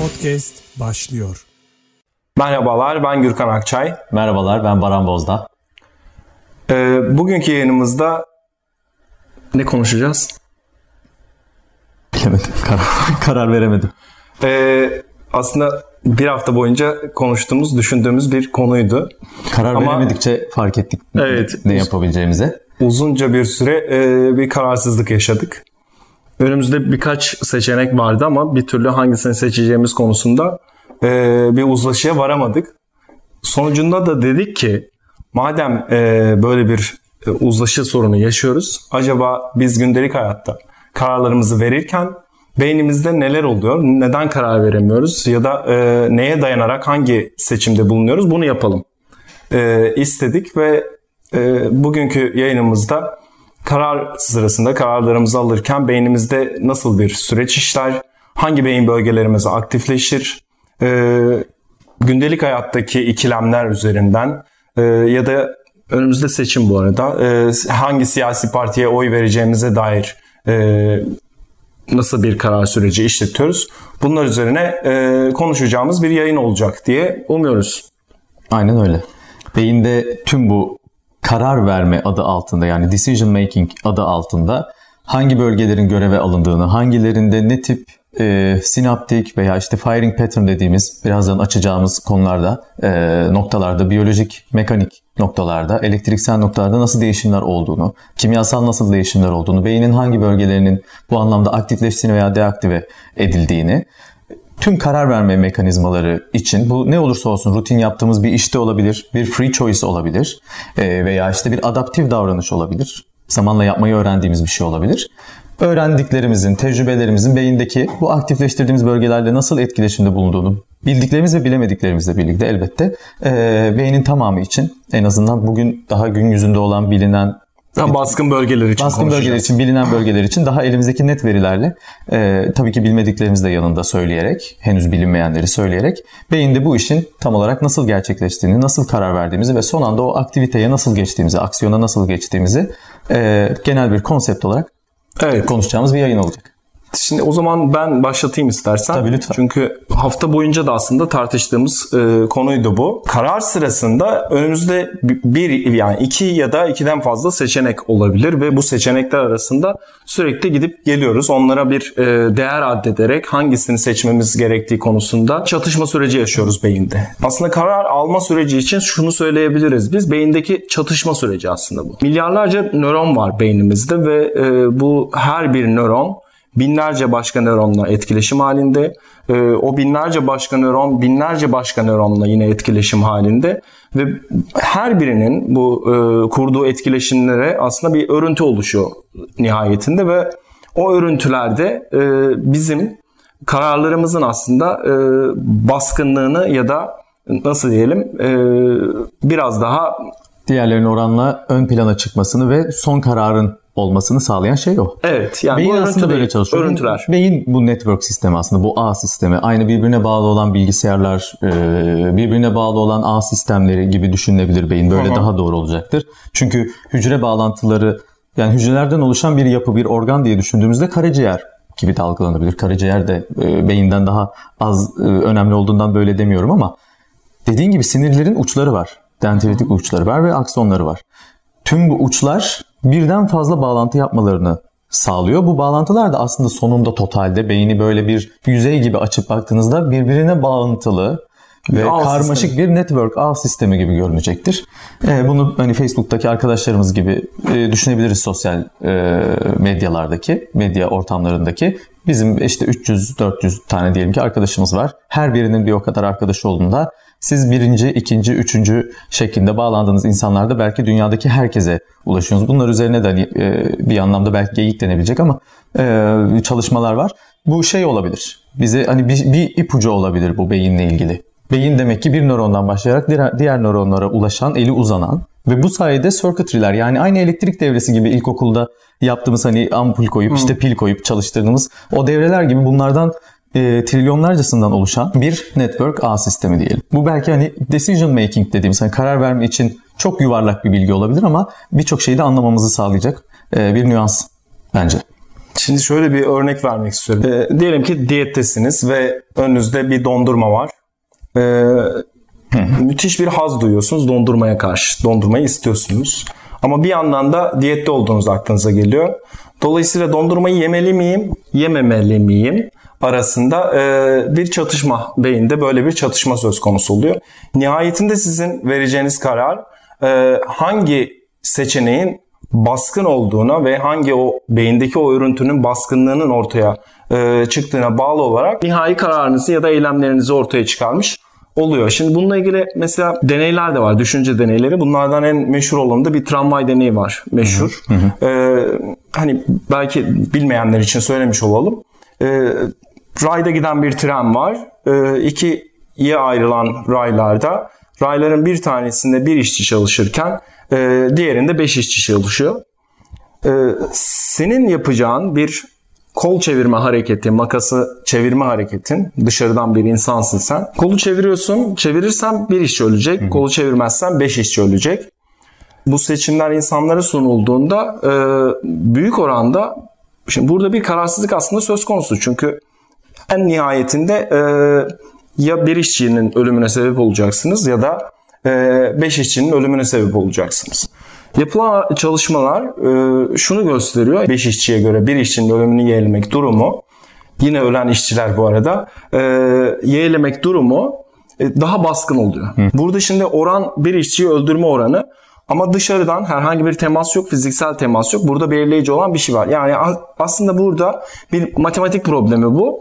Podcast başlıyor. Merhabalar, ben Gürkan Akçay. Merhabalar, ben Baran Bozdağ. Bugünkü yayınımızda ne konuşacağız? Bilemedim, karar veremedim. Aslında bir hafta boyunca konuştuğumuz, düşündüğümüz bir konuydu. Karar veremedikçe fark ettik ne yapabileceğimize. Uzunca bir süre bir kararsızlık yaşadık. Önümüzde birkaç seçenek vardı ama bir türlü hangisini seçeceğimiz konusunda bir uzlaşıya varamadık. Sonucunda da dedik ki madem böyle bir uzlaşı sorunu yaşıyoruz, acaba biz gündelik hayatta kararlarımızı verirken beynimizde neler oluyor, neden karar veremiyoruz ya da neye dayanarak hangi seçimde bulunuyoruz, bunu yapalım istedik ve bugünkü yayınımızda karar sırasında kararlarımızı alırken beynimizde nasıl bir süreç işler, hangi beyin bölgelerimiz aktifleşir, gündelik hayattaki ikilemler üzerinden ya da önümüzde seçim bu arada, hangi siyasi partiye oy vereceğimize dair nasıl bir karar süreci işletiyoruz. Bunlar üzerine konuşacağımız bir yayın olacak diye umuyoruz. Aynen öyle. Beyinde tüm bu karar verme adı altında, yani decision making adı altında hangi bölgelerin göreve alındığını, hangilerinde ne tip sinaptik veya işte firing pattern dediğimiz birazdan açacağımız konularda, noktalarda, biyolojik, mekanik noktalarda, elektriksel noktalarda nasıl değişimler olduğunu, kimyasal nasıl değişimler olduğunu, beynin hangi bölgelerinin bu anlamda aktifleştiğini veya deaktive edildiğini, tüm karar verme mekanizmaları için bu ne olursa olsun rutin yaptığımız bir işte olabilir, bir free choice olabilir veya işte bir adaptif davranış olabilir, zamanla yapmayı öğrendiğimiz bir şey olabilir. Öğrendiklerimizin, tecrübelerimizin beyindeki bu aktifleştirdiğimiz bölgelerle nasıl etkileşimde bulunduğunu, bildiklerimiz ve bilemediklerimizle birlikte elbette beynin tamamı için, en azından bugün daha gün yüzünde olan bilinen baskın bölgeler için bilinen bölgeler için daha elimizdeki net verilerle, tabii ki bilmediklerimizi de yanında söyleyerek, henüz bilinmeyenleri söyleyerek beyinde bu işin tam olarak nasıl gerçekleştiğini, nasıl karar verdiğimizi ve son anda o aktiviteye nasıl geçtiğimizi, aksiyona nasıl geçtiğimizi genel bir konsept olarak konuşacağımız bir yayın olacak. Şimdi o zaman ben başlatayım istersen. Tabii, lütfen. Çünkü hafta boyunca da aslında tartıştığımız konuydu bu. Karar sırasında önümüzde iki ya da ikiden fazla seçenek olabilir ve bu seçenekler arasında sürekli gidip geliyoruz. Onlara bir değer addederek hangisini seçmemiz gerektiği konusunda çatışma süreci yaşıyoruz beyinde. Aslında karar alma süreci için şunu söyleyebiliriz biz. Beyindeki çatışma süreci aslında bu. Milyarlarca nöron var beynimizde ve bu her bir nöron binlerce başka nöronla etkileşim halinde. O binlerce başka nöron, binlerce başka nöronla yine etkileşim halinde. Ve her birinin bu kurduğu etkileşimlere aslında bir örüntü oluşuyor nihayetinde. Ve o örüntülerde bizim kararlarımızın aslında baskınlığını ya da nasıl diyelim biraz daha diğerlerinin oranla ön plana çıkmasını ve son kararın olmasını sağlayan şey o. Evet. Yani beyin aslında böyle çalışıyor. Örüntüler. Beyin bu network sistemi aslında, bu ağ sistemi. Aynı birbirine bağlı olan bilgisayarlar, birbirine bağlı olan ağ sistemleri gibi düşünülebilir beyin. Böyle daha doğru olacaktır. Çünkü hücre bağlantıları, yani hücrelerden oluşan bir yapı, bir organ diye düşündüğümüzde karaciğer gibi de algılanabilir. Karaciğer de beyinden daha az önemli olduğundan böyle demiyorum ama dediğin gibi sinirlerin uçları var. Dendritik uçları var ve aksonları var. Tüm bu uçlar birden fazla bağlantı yapmalarını sağlıyor. Bu bağlantılar da aslında sonunda totalde beyni böyle bir yüzey gibi açıp baktığınızda birbirine bağlantılı ve karmaşık bir network ağ sistemi gibi görünecektir. Bunu hani Facebook'taki arkadaşlarımız gibi düşünebiliriz, sosyal medya ortamlarındaki. Bizim işte 300-400 tane diyelim ki arkadaşımız var. Her birinin bir o kadar arkadaşı olduğunda siz birinci, ikinci, üçüncü şeklinde bağlandığınız insanlarda belki dünyadaki herkese ulaşıyorsunuz. Bunlar üzerine de hani bir anlamda belki geyik denebilecek ama çalışmalar var. Bu şey olabilir. Bize hani bir ipucu olabilir bu beyinle ilgili. Beyin demek ki bir nörondan başlayarak diğer nöronlara ulaşan, eli uzanan ve bu sayede circuitry'ler, yani aynı elektrik devresi gibi ilkokulda yaptığımız hani ampul koyup işte pil koyup çalıştırdığımız o devreler gibi bunlardan trilyonlarcasından oluşan bir network ağ sistemi diyelim. Bu belki hani decision making dediğimiz, hani karar verme için çok yuvarlak bir bilgi olabilir ama birçok şeyi de anlamamızı sağlayacak bir nüans bence. Şimdi şöyle bir örnek vermek istiyorum. Diyelim ki diyettesiniz ve önünüzde bir dondurma var. Müthiş bir haz duyuyorsunuz dondurmaya karşı. Dondurmayı istiyorsunuz. Ama bir yandan da diyette olduğunuz aklınıza geliyor. Dolayısıyla dondurmayı yemeli miyim, yememeli miyim arasında bir çatışma, beyinde böyle bir çatışma söz konusu oluyor. Nihayetinde sizin vereceğiniz karar hangi seçeneğin baskın olduğuna ve hangi o beyindeki o örüntünün baskınlığının ortaya çıktığına bağlı olarak nihai kararınızı ya da eylemlerinizi ortaya çıkarmış oluyor. Şimdi bununla ilgili mesela deneyler de var, düşünce deneyleri. Bunlardan en meşhur olanı da bir tramvay deneyi var, meşhur. Hani belki bilmeyenler için söylemiş olalım. Rayda giden bir tren var. İkiye ayrılan raylarda, rayların bir tanesinde bir işçi çalışırken diğerinde 5 işçi çalışıyor. Senin yapacağın bir kol çevirme hareketi, makası çevirme hareketin, dışarıdan bir insansın sen. Kolu çeviriyorsun, çevirirsen bir işçi ölecek, kolu çevirmezsen 5 işçi ölecek. Bu seçimler insanlara sunulduğunda büyük oranda, şimdi burada bir kararsızlık aslında söz konusu. Çünkü en nihayetinde ya bir işçinin ölümüne sebep olacaksınız ya da 5 işçinin ölümüne sebep olacaksınız. Yapılan çalışmalar şunu gösteriyor. 5 işçiye göre bir işçinin ölümünü yeğlemek durumu, yine ölen işçiler bu arada, yeğlemek durumu daha baskın oluyor. Burada şimdi oran, bir işçiyi öldürme oranı, ama dışarıdan herhangi bir temas yok, fiziksel temas yok. Burada belirleyici olan bir şey var. Yani aslında burada bir matematik problemi bu.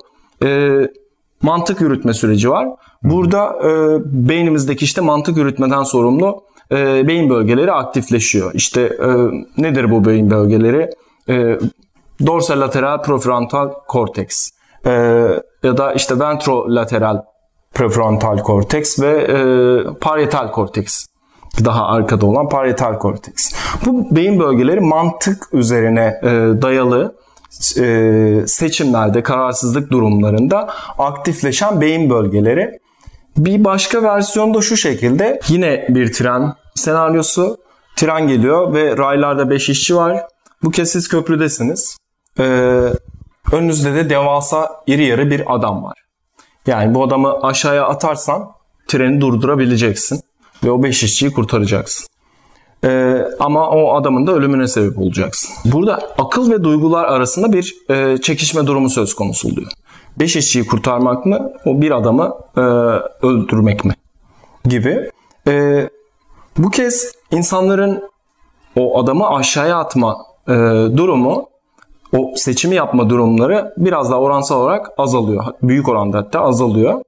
Mantık yürütme süreci var. Burada beynimizdeki işte mantık yürütmeden sorumlu beyin bölgeleri aktifleşiyor. İşte nedir bu beyin bölgeleri? Dorsolateral prefrontal korteks ya da işte ventrolateral prefrontal korteks ve parietal korteks. Daha arkada olan parietal korteks. Bu beyin bölgeleri mantık üzerine dayalı seçimlerde, kararsızlık durumlarında aktifleşen beyin bölgeleri. Bir başka versiyon da şu şekilde. Yine bir tren senaryosu. Tren geliyor ve raylarda 5 işçi var. Bu kez siz köprüdesiniz. Önünüzde de devasa, iri yarı bir adam var. Yani bu adamı aşağıya atarsan treni durdurabileceksin ve o 5 işçiyi kurtaracaksın. Ama o adamın da ölümüne sebep olacaksın. Burada akıl ve duygular arasında bir çekişme durumu söz konusu oluyor. 5 işçiyi kurtarmak mı, o bir adamı öldürmek mi gibi. Bu kez insanların o adamı aşağıya atma durumu, o seçimi yapma durumları biraz daha oransal olarak azalıyor. Büyük oranda hatta azalıyor.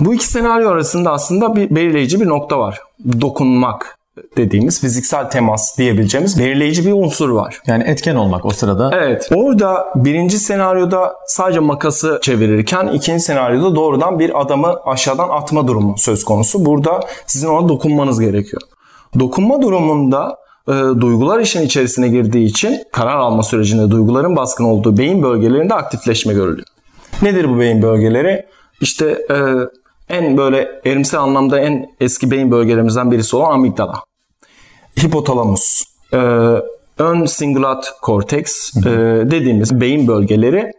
Bu iki senaryo arasında aslında bir belirleyici bir nokta var. Dokunmak dediğimiz, fiziksel temas diyebileceğimiz belirleyici bir unsur var. Yani etken olmak o sırada. Evet. Orada birinci senaryoda sadece makası çevirirken, ikinci senaryoda doğrudan bir adamı aşağıdan atma durumu söz konusu. Burada sizin ona dokunmanız gerekiyor. Dokunma durumunda duygular işin içerisine girdiği için karar alma sürecinde duyguların baskın olduğu beyin bölgelerinde aktifleşme görülüyor. Nedir bu beyin bölgeleri? İşte en böyle erimsel anlamda en eski beyin bölgelerimizden birisi olan amigdala, hipotalamus, ön singulat korteks dediğimiz beyin bölgeleri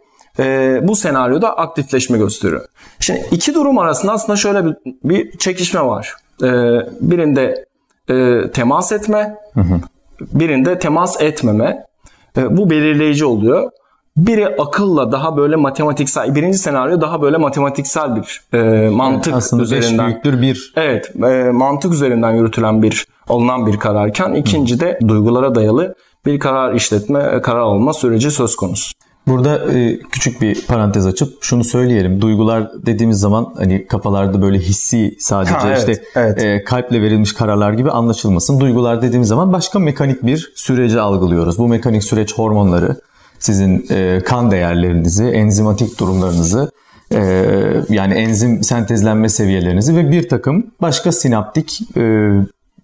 bu senaryoda aktifleşme gösteriyor. Şimdi iki durum arasında aslında şöyle bir çekişme var. Birinde temas etme, birinde temas etmeme. Bu belirleyici oluyor. Biri akılla daha böyle matematiksel, birinci senaryo daha böyle matematiksel bir mantık aslında üzerinden. Büyüktür bir. Evet, mantık üzerinden yürütülen bir, alınan bir kararken ikinci de duygulara dayalı bir karar işletme, karar alma süreci söz konusu. Burada küçük bir parantez açıp şunu söyleyelim. Duygular dediğimiz zaman hani kafalarda böyle hissi sadece evet. Kalple verilmiş kararlar gibi anlaşılmasın. Duygular dediğimiz zaman başka mekanik bir süreci algılıyoruz. Bu mekanik süreç hormonları, sizin kan değerlerinizi, enzimatik durumlarınızı, yani enzim sentezlenme seviyelerinizi ve bir takım başka sinaptik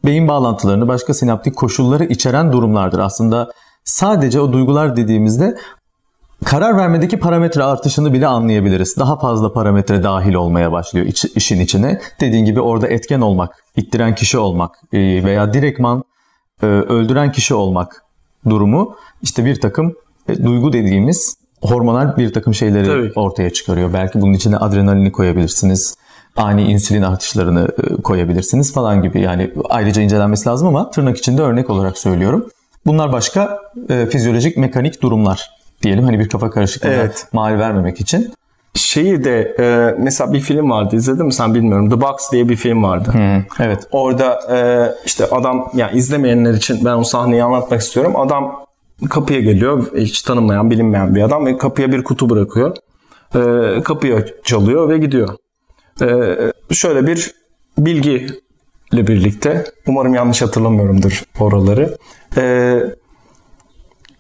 beyin bağlantılarını, başka sinaptik koşulları içeren durumlardır. Aslında sadece o duygular dediğimizde karar vermedeki parametre artışını bile anlayabiliriz. Daha fazla parametre dahil olmaya başlıyor işin içine. Dediğin gibi orada etken olmak, ittiren kişi olmak veya direktman öldüren kişi olmak durumu işte bir takım duygu dediğimiz hormonal bir takım şeyleri ortaya çıkarıyor. Belki bunun içine adrenalini koyabilirsiniz. Ani insülin artışlarını koyabilirsiniz falan gibi. Yani ayrıca incelenmesi lazım ama tırnak içinde örnek olarak söylüyorum. Bunlar başka fizyolojik, mekanik durumlar diyelim. Hani bir kafa karışıklığına mal vermemek için. Şeyi de mesela bir film vardı, izledin mi sen bilmiyorum. The Box diye bir film vardı. Evet. Orada işte adam, yani izlemeyenler için ben o sahneyi anlatmak istiyorum. Adam kapıya geliyor. Hiç tanınmayan, bilinmeyen bir adam ve kapıya bir kutu bırakıyor. Kapıyı çalıyor ve gidiyor. Şöyle bir bilgiyle birlikte, umarım yanlış hatırlamıyorumdur oraları.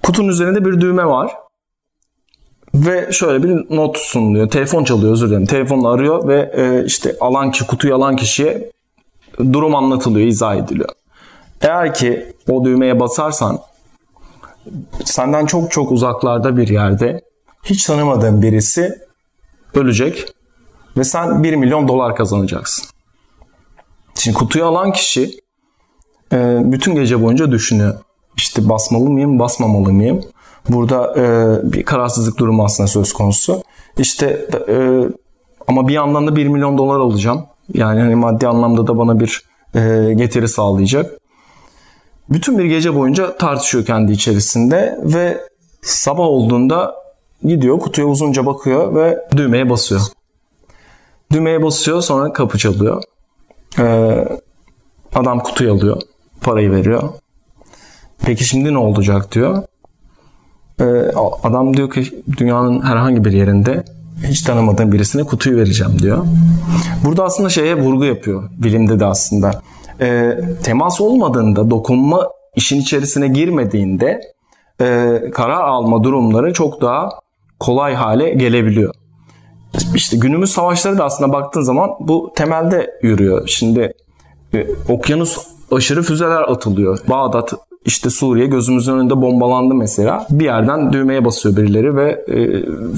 Kutunun üzerinde bir düğme var. Ve şöyle bir not sunuluyor. Telefon çalıyor, özür dilerim. Telefonla arıyor ve işte alan kişi, kutuyu alan kişiye durum anlatılıyor, izah ediliyor. Eğer ki o düğmeye basarsan senden çok çok uzaklarda bir yerde hiç tanımadığın birisi ölecek ve sen $1 milyon kazanacaksın. Şimdi kutuyu alan kişi bütün gece boyunca düşünüyor. İşte basmalı mıyım, basmamalı mıyım? Burada bir kararsızlık durumu aslında söz konusu. İşte ama bir yandan da $1 milyon alacağım. Yani hani maddi anlamda da bana bir getiri sağlayacak. Bütün bir gece boyunca tartışıyor kendi içerisinde ve sabah olduğunda gidiyor, kutuya uzunca bakıyor ve düğmeye basıyor. Düğmeye basıyor, sonra kapı çalıyor. Adam kutuyu alıyor, parayı veriyor. Peki şimdi ne olacak diyor. Adam diyor ki dünyanın herhangi bir yerinde hiç tanımadığım birisine kutuyu vereceğim diyor. Burada aslında şeye vurgu yapıyor bilimde de aslında. Temas olmadığında, dokunma işin içerisine girmediğinde karar alma durumları çok daha kolay hale gelebiliyor. İşte günümüz savaşları da aslında baktığın zaman bu temelde yürüyor. Şimdi okyanus aşırı füzeler atılıyor. Bağdat, İşte Suriye gözümüzün önünde bombalandı mesela. Bir yerden düğmeye basıyor birileri ve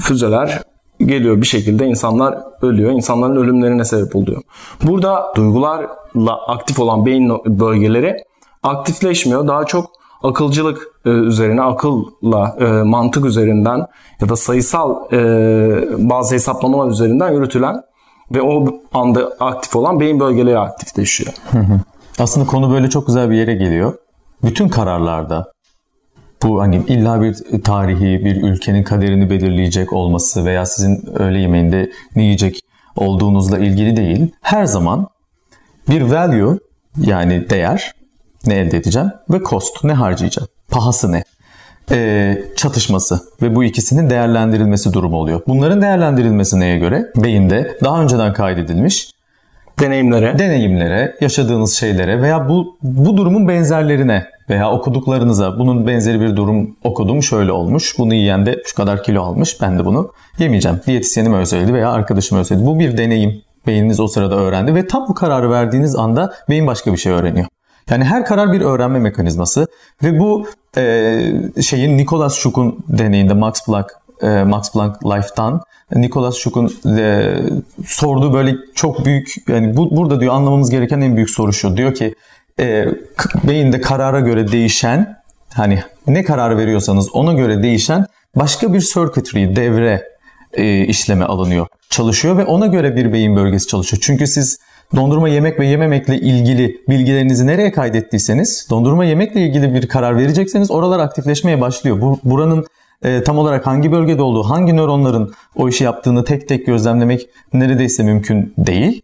füzeler geliyor bir şekilde, insanlar ölüyor. İnsanların ölümlerine sebep oluyor. Burada duygularla aktif olan beyin bölgeleri aktifleşmiyor. Daha çok akılcılık üzerine, akılla, mantık üzerinden ya da sayısal bazı hesaplamalar üzerinden yürütülen ve o anda aktif olan beyin bölgeleri aktifleşiyor. Aslında konu böyle çok güzel bir yere geliyor. Bütün kararlarda bu hani illa bir tarihi, bir ülkenin kaderini belirleyecek olması veya sizin öğle yemeğinde ne yiyecek olduğunuzla ilgili değil. Her zaman bir value, yani değer, ne elde edeceğim ve cost, ne harcayacağım, pahası ne, çatışması ve bu ikisinin değerlendirilmesi durumu oluyor. Bunların değerlendirilmesi neye göre? Beyinde daha önceden kaydedilmiş deneyimlere, yaşadığınız şeylere veya bu durumun benzerlerine veya okuduklarınıza, bunun benzeri bir durum okudum, şöyle olmuş, bunu yiyen de şu kadar kilo almış, ben de bunu yemeyeceğim, diyetisyenim öyle söyledi veya arkadaşım öyle söyledi. Bu bir deneyim, beyniniz o sırada öğrendi ve tam bu kararı verdiğiniz anda beyin başka bir şey öğreniyor. Yani her karar bir öğrenme mekanizması ve bu Nicolas Schuck'un deneyinde, Max Planck Life'tan Nicolas Schuck'un sorduğu böyle çok büyük, yani burada diyor anlamamız gereken en büyük soru şu. Diyor ki beyinde karara göre değişen, hani ne karar veriyorsanız ona göre değişen başka bir circuitry, devre işleme alınıyor. Çalışıyor ve ona göre bir beyin bölgesi çalışıyor. Çünkü siz dondurma yemek ve yememekle ilgili bilgilerinizi nereye kaydettiyseniz, dondurma yemekle ilgili bir karar verecekseniz oralar aktifleşmeye başlıyor. Buranın tam olarak hangi bölgede olduğu, hangi nöronların o işi yaptığını tek tek gözlemlemek neredeyse mümkün değil.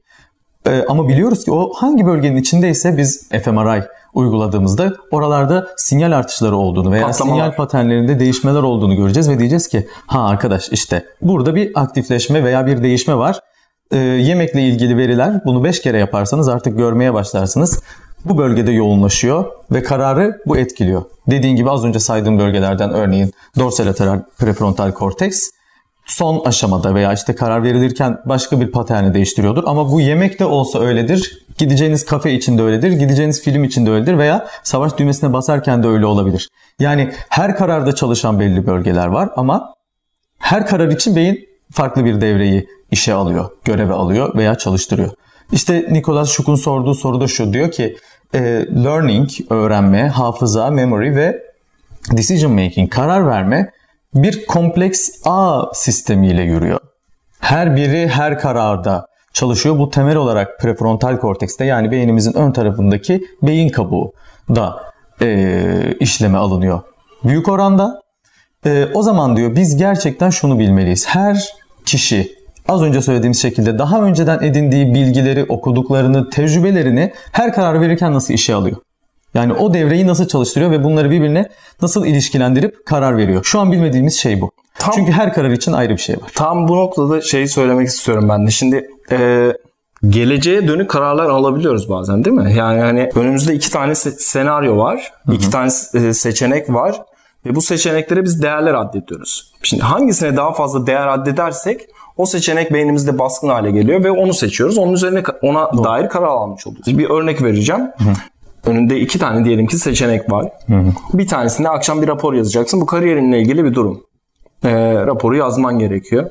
Ama biliyoruz ki o hangi bölgenin içindeyse biz fMRI uyguladığımızda oralarda sinyal artışları olduğunu veya sinyal paternlerinde değişmeler olduğunu göreceğiz ve diyeceğiz ki ha arkadaş, işte burada bir aktifleşme veya bir değişme var. Yemekle ilgili veriler, bunu 5 kere yaparsanız artık görmeye başlarsınız. Bu bölgede yoğunlaşıyor ve kararı bu etkiliyor. Dediğin gibi az önce saydığım bölgelerden, örneğin dorsolateral prefrontal korteks son aşamada veya işte karar verilirken başka bir paterni değiştiriyordur. Ama bu yemek de olsa öyledir, gideceğiniz kafe için de öyledir, gideceğiniz film için de öyledir veya savaş düğmesine basarken de öyle olabilir. Yani her kararda çalışan belli bölgeler var ama her karar için beyin farklı bir devreyi işe alıyor, göreve alıyor veya çalıştırıyor. İşte Nicolas Schuck'un sorduğu soru da şu, diyor ki learning, öğrenme, hafıza, memory ve decision making, karar verme bir kompleks ağ sistemiyle yürüyor. Her biri her kararda çalışıyor. Bu temel olarak prefrontal kortekste, yani beynimizin ön tarafındaki beyin kabuğu da işleme alınıyor büyük oranda. O zaman diyor biz gerçekten şunu bilmeliyiz. Her kişi az önce söylediğimiz şekilde daha önceden edindiği bilgileri, okuduklarını, tecrübelerini her karar verirken nasıl işe alıyor? Yani o devreyi nasıl çalıştırıyor ve bunları birbirine nasıl ilişkilendirip karar veriyor? Şu an bilmediğimiz şey bu. Tam, çünkü her karar için ayrı bir şey var. Tam bu noktada şeyi söylemek istiyorum ben de. Şimdi geleceğe dönük kararlar alabiliyoruz bazen, değil mi? Yani hani önümüzde iki tane senaryo var. Hı-hı. İki tane seçenek var. Ve bu seçeneklere biz değerler addediyoruz. Şimdi hangisine daha fazla değer addedersek o seçenek beynimizde baskın hale geliyor ve onu seçiyoruz. Onun üzerine ona doğru dair karar almış oluyoruz. Bir örnek vereceğim. Hı-hı. Önünde iki tane diyelim ki seçenek var. Hı-hı. Bir tanesinde akşam bir rapor yazacaksın. Bu kariyerinle ilgili bir durum. Raporu yazman gerekiyor.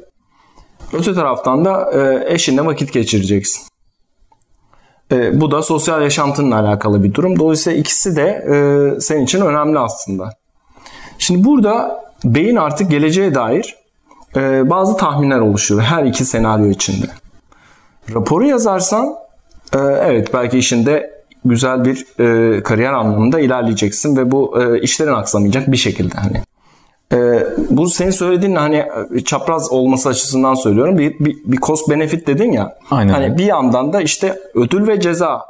Öte taraftan da eşinle vakit geçireceksin. Bu da sosyal yaşantınla alakalı bir durum. Dolayısıyla ikisi de senin için önemli aslında. Şimdi burada beyin artık geleceğe dair bazı tahminler oluşuyor her iki senaryo içinde. Raporu yazarsan evet belki işinde güzel bir kariyer anlamında ilerleyeceksin ve bu işlerin aksamayacak bir şekilde hani. Bu senin söylediğin hani çapraz olması açısından söylüyorum. Bir cost benefit dedin ya. Aynen. Hani bir yandan da işte ödül ve ceza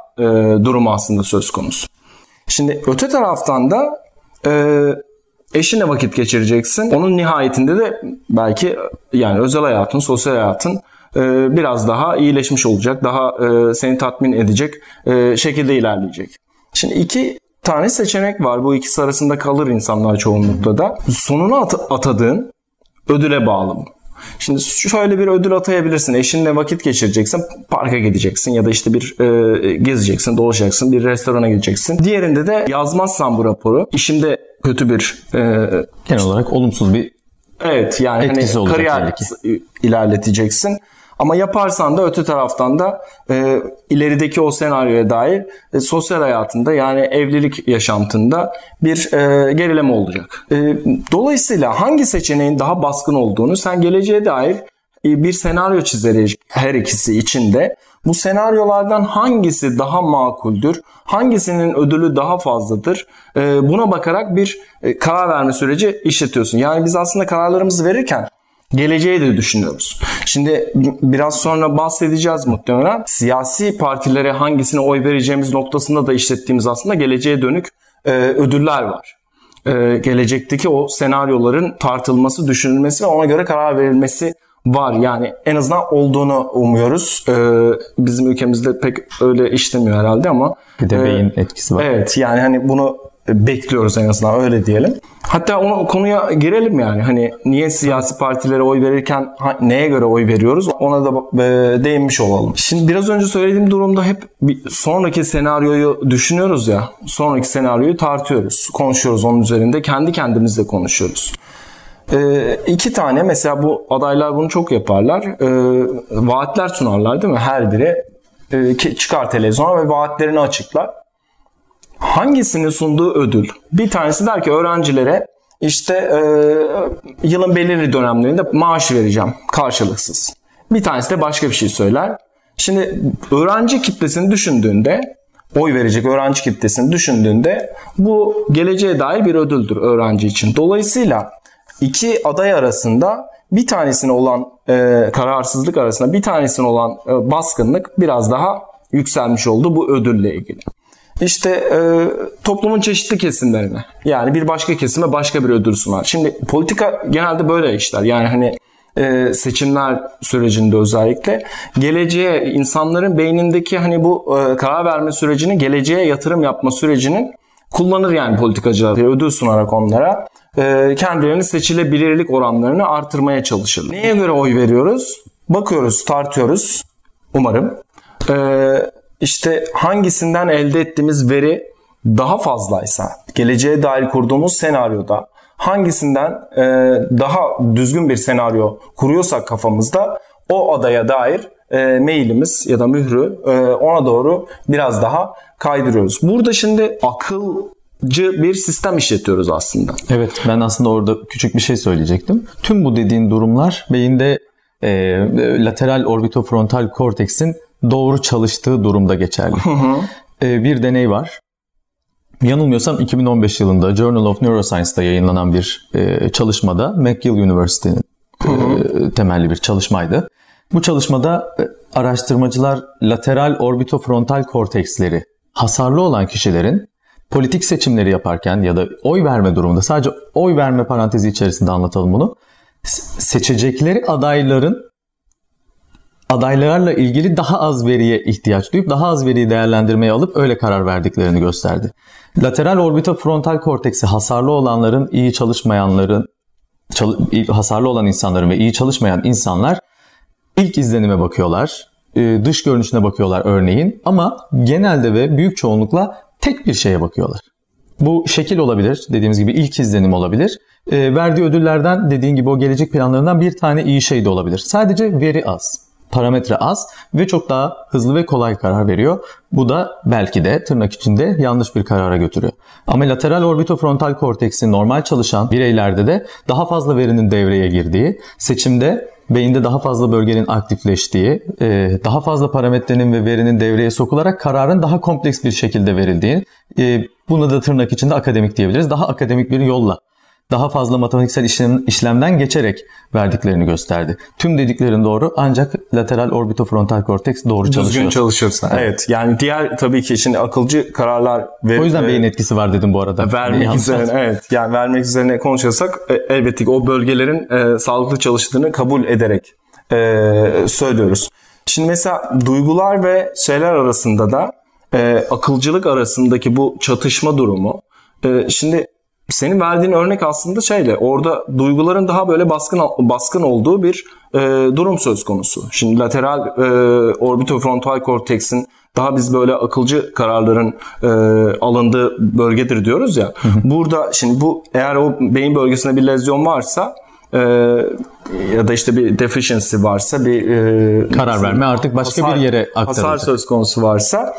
durumu aslında söz konusu. Şimdi öte taraftan da eşine vakit geçireceksin. Onun nihayetinde de belki yani özel hayatın, sosyal hayatın biraz daha iyileşmiş olacak. Daha seni tatmin edecek şekilde ilerleyecek. Şimdi iki tane seçenek var. Bu ikisi arasında kalır insanlar çoğunlukla da. Sonuna atadığın ödüle bağlı. Şimdi şöyle bir ödül atayabilirsin. Eşinle vakit geçireceksin. Parka gideceksin ya da işte bir gezeceksin, dolaşacaksın, bir restorana gideceksin. Diğerinde de yazmazsan bu raporu işimde kötü bir genel olarak olumsuz bir evet yani etkisi hani kariyer ilerleteceksin. Ama yaparsan da öte taraftan da ilerideki o senaryoya dair sosyal hayatında yani evlilik yaşantında bir gerileme olacak. Dolayısıyla hangi seçeneğin daha baskın olduğunu sen geleceğe dair bir senaryo çizerek her ikisi içinde bu senaryolardan hangisi daha makuldür, hangisinin ödülü daha fazladır buna bakarak bir karar verme süreci işletiyorsun. Yani biz aslında kararlarımızı verirken geleceği de düşünüyoruz. Şimdi biraz sonra bahsedeceğiz muhtemelen. Siyasi partilere hangisine oy vereceğimiz noktasında da işlettiğimiz aslında geleceğe dönük ödüller var. Gelecekteki o senaryoların tartılması, düşünülmesi ve ona göre karar verilmesi var. Yani en azından olduğunu umuyoruz. Bizim ülkemizde pek öyle işlemiyor herhalde ama. Bir de beyin etkisi var. Evet yani hani bunu bekliyoruz en azından öyle diyelim. Hatta o konuya girelim yani. Hani niye siyasi partilere oy verirken neye göre oy veriyoruz? Ona da değinmiş olalım. Şimdi biraz önce söylediğim durumda hep bir sonraki senaryoyu düşünüyoruz ya. Sonraki senaryoyu tartıyoruz. Konuşuyoruz onun üzerinde. Kendi kendimizle konuşuyoruz. İki tane mesela bu adaylar bunu çok yaparlar. Vaatler sunarlar değil mi? Her biri çıkar televizyona ve vaatlerini açıklar. Hangisinin sunduğu ödül? Bir tanesi der ki öğrencilere işte yılın belirli dönemlerinde maaş vereceğim karşılıksız. Bir tanesi de başka bir şey söyler. Şimdi öğrenci kitlesini düşündüğünde, oy verecek öğrenci kitlesini düşündüğünde bu geleceğe dair bir ödüldür öğrenci için. Dolayısıyla iki aday arasında bir tanesine olan kararsızlık arasında bir tanesine olan baskınlık biraz daha yükselmiş oldu bu ödülle ilgili. İşte toplumun çeşitli kesimlerine yani bir başka kesime başka bir ödül sunar. Şimdi politika genelde böyle işler yani hani seçimler sürecinde özellikle geleceğe insanların beynindeki hani bu karar verme sürecini geleceğe yatırım yapma sürecinin kullanır yani politikacılar ödül sunarak onlara kendilerinin seçilebilirlik oranlarını artırmaya çalışır. Neye göre oy veriyoruz? Bakıyoruz, tartıyoruz umarım. İşte hangisinden elde ettiğimiz veri daha fazlaysa, geleceğe dair kurduğumuz senaryoda hangisinden daha düzgün bir senaryo kuruyorsak kafamızda o adaya dair mailimiz ya da mührü ona doğru biraz daha kaydırıyoruz. Burada şimdi akıl bir sistem işletiyoruz aslında. Evet, ben aslında orada küçük bir şey söyleyecektim. Tüm bu dediğin durumlar beyinde lateral orbitofrontal korteksin doğru çalıştığı durumda geçerli. Bir deney var. Yanılmıyorsam 2015 yılında Journal of Neuroscience'da yayınlanan bir çalışmada McGill University'nin temelli bir çalışmaydı. Bu çalışmada araştırmacılar lateral orbitofrontal korteksleri hasarlı olan kişilerin politik seçimleri yaparken ya da oy verme durumunda, sadece oy verme parantezi içerisinde anlatalım bunu, seçecekleri adaylarla ilgili daha az veriye ihtiyaç duyup daha az veriyi değerlendirmeye alıp öyle karar verdiklerini gösterdi. Lateral orbitofrontal korteksi hasarlı olanların, iyi çalışmayanların, hasarlı olan insanların ve iyi çalışmayan insanlar ilk izlenime bakıyorlar, dış görünüşüne bakıyorlar örneğin, ama genelde ve büyük çoğunlukla tek bir şeye bakıyorlar. Bu şekil olabilir, dediğimiz gibi ilk izlenim olabilir. Verdiği ödüllerden, dediğin gibi o gelecek planlarından bir tane iyi şey de olabilir. Sadece veri az, parametre az ve çok daha hızlı ve kolay karar veriyor. Bu da belki de tırnak içinde yanlış bir karara götürüyor. Ama lateral orbitofrontal korteksi normal çalışan bireylerde de daha fazla verinin devreye girdiği, seçimde beyinde daha fazla bölgenin aktifleştiği, daha fazla parametrenin ve verinin devreye sokularak kararın daha kompleks bir şekilde verildiği, buna da tırnak içinde akademik diyebiliriz. Daha akademik bir yolla, daha fazla matematiksel işlemden geçerek verdiklerini gösterdi. Tüm dediklerin doğru, ancak lateral orbitofrontal korteks doğru çalışıyor. Düzgün çalışırsa. Evet. Yani diğer tabii ki şimdi akılcı kararlar verip, o yüzden beyin etkisi var dedim bu arada. Vermek üzerine, evet. Yani vermek üzerine konuşursak elbette ki o bölgelerin sağlıklı çalıştığını kabul ederek söylüyoruz. Şimdi mesela duygular ve şeyler arasında da akılcılık arasındaki bu çatışma durumu. Şimdi senin verdiğin örnek aslında şeyle, orada duyguların daha böyle baskın olduğu bir durum söz konusu. Şimdi lateral orbitofrontal korteksin daha biz böyle akılcı kararların alındığı bölgedir diyoruz ya. Burada şimdi bu, eğer o beyin bölgesinde bir lezyon varsa ya da işte bir deficiency varsa, bir karar verme artık başka hasar, bir yere aktarılacak. Hasar söz konusu varsa